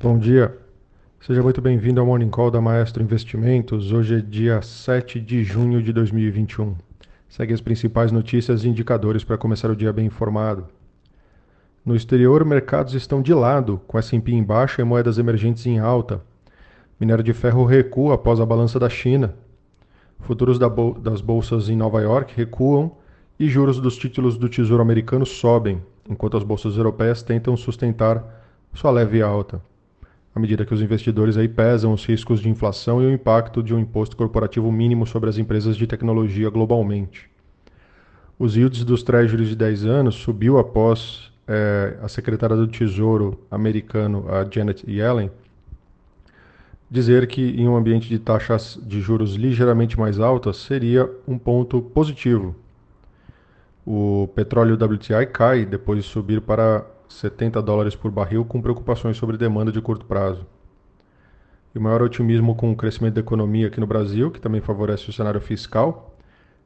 Bom dia, seja muito bem-vindo ao Morning Call da Maestro Investimentos. Hoje é dia 7 de junho de 2021. Segue as principais notícias e indicadores para começar o dia bem informado. No exterior, mercados estão de lado, com S&P em baixa e moedas emergentes em alta. Minério de ferro recua após a balança da China. Futuros das bolsas em Nova York recuam e juros dos títulos do Tesouro americano sobem, enquanto as bolsas europeias tentam sustentar sua leve alta, à medida que os investidores aí pesam os riscos de inflação e o impacto de um imposto corporativo mínimo sobre as empresas de tecnologia globalmente. Os yields dos treasuries de 10 anos subiu após a secretária do Tesouro americano, a Janet Yellen, dizer que em um ambiente de taxas de juros ligeiramente mais altas seria um ponto positivo. O petróleo WTI cai depois de subir para 70 dólares por barril, com preocupações sobre demanda de curto prazo. E o maior otimismo com o crescimento da economia aqui no Brasil, que também favorece o cenário fiscal,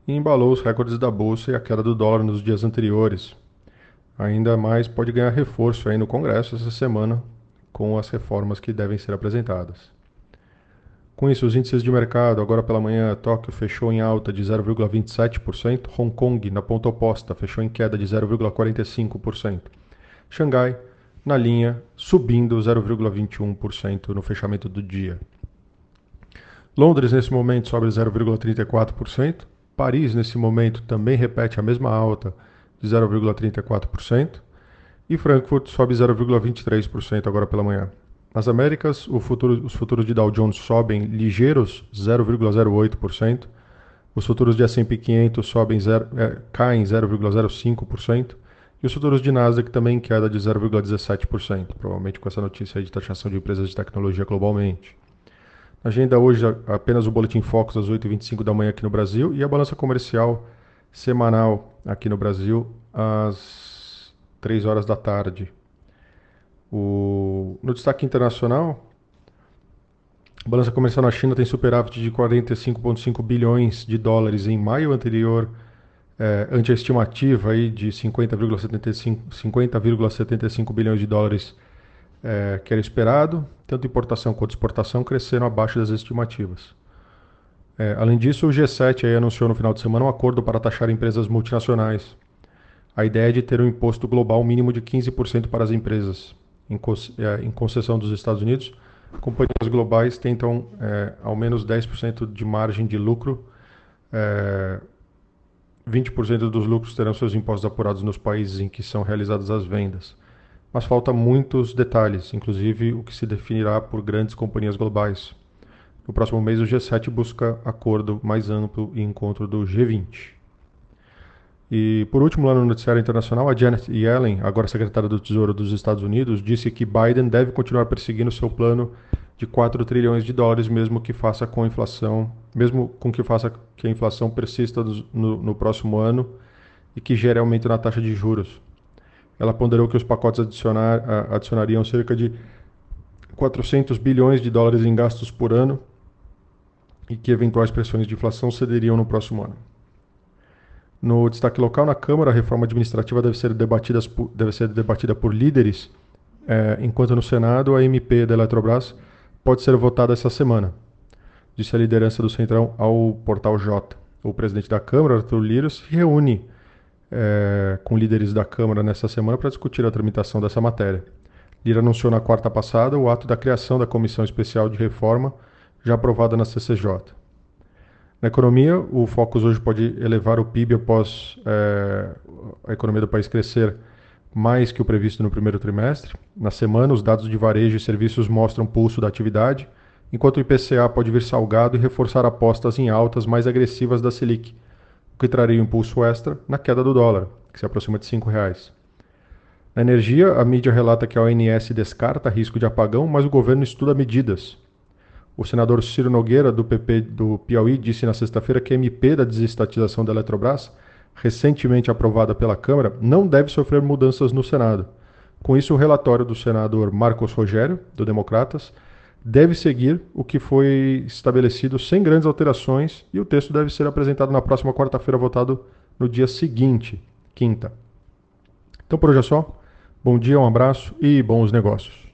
e embalou os recordes da Bolsa e a queda do dólar nos dias anteriores. Ainda mais pode ganhar reforço aí no Congresso essa semana com as reformas que devem ser apresentadas. Com isso, os índices de mercado. Agora pela manhã, Tóquio fechou em alta de 0,27%, Hong Kong, na ponta oposta, fechou em queda de 0,45%. Xangai, na linha, subindo 0,21% no fechamento do dia. Londres, nesse momento, sobe 0,34%. Paris, nesse momento, também repete a mesma alta, de 0,34%, e Frankfurt sobe 0,23% agora pela manhã. Nas Américas, os futuros de Dow Jones sobem ligeiros 0,08%, os futuros de S&P 500 caem 0,05% e os futuros de Nasdaq também em queda de 0,17%, provavelmente com essa notícia aí de taxação de empresas de tecnologia globalmente. Na agenda hoje, apenas o Boletim Focus às 8h25 da manhã aqui no Brasil e a balança comercial semanal aqui no Brasil às 3 horas da tarde. No destaque internacional, a balança comercial na China tem superávit de 45,5 bilhões de dólares em maio anterior, ante a estimativa aí de 50,75 bilhões de dólares que era esperado. Tanto importação quanto exportação cresceram abaixo das estimativas. Além disso, o G7 aí anunciou no final de semana um acordo para taxar empresas multinacionais. A ideia é de ter um imposto global mínimo de 15% para as empresas. Em concessão dos Estados Unidos, companhias globais tentam ao menos 10% de margem de lucro. 20% dos lucros terão seus impostos apurados nos países em que são realizadas as vendas. Mas falta muitos detalhes, inclusive o que se definirá por grandes companhias globais. No próximo mês, o G7 busca acordo mais amplo e encontro do G20. E, por último, lá no noticiário internacional, a Janet Yellen, agora secretária do Tesouro dos Estados Unidos, disse que Biden deve continuar perseguindo seu plano de 4 trilhões de dólares, mesmo que a inflação persista no próximo ano e que gere aumento na taxa de juros. Ela ponderou que os pacotes adicionariam cerca de 400 bilhões de dólares em gastos por ano e que eventuais pressões de inflação cederiam no próximo ano. No destaque local, na Câmara, a reforma administrativa deve ser debatida por líderes, enquanto no Senado, a MP da Eletrobras pode ser votada essa semana, disse a liderança do Centrão ao Portal J. O presidente da Câmara, Arthur Lira, se reúne com líderes da Câmara nessa semana para discutir a tramitação dessa matéria. Lira anunciou na quarta passada o ato da criação da Comissão Especial de Reforma, já aprovada na CCJ. Na economia, o Focus hoje pode elevar o PIB após a economia do país crescer mais que o previsto no primeiro trimestre. Na semana, os dados de varejo e serviços mostram pulso da atividade, enquanto o IPCA pode vir salgado e reforçar apostas em altas mais agressivas da Selic, o que traria um impulso extra na queda do dólar, que se aproxima de R$ 5,00. Na energia, a mídia relata que a ONS descarta risco de apagão, mas o governo estuda medidas. O senador Ciro Nogueira, do PP do Piauí, disse na sexta-feira que a MP da desestatização da Eletrobras, recentemente aprovada pela Câmara, não deve sofrer mudanças no Senado. Com isso, o relatório do senador Marcos Rogério, do Democratas, deve seguir o que foi estabelecido sem grandes alterações e o texto deve ser apresentado na próxima quarta-feira, votado no dia seguinte, quinta. Então, por hoje é só. Bom dia, um abraço e bons negócios.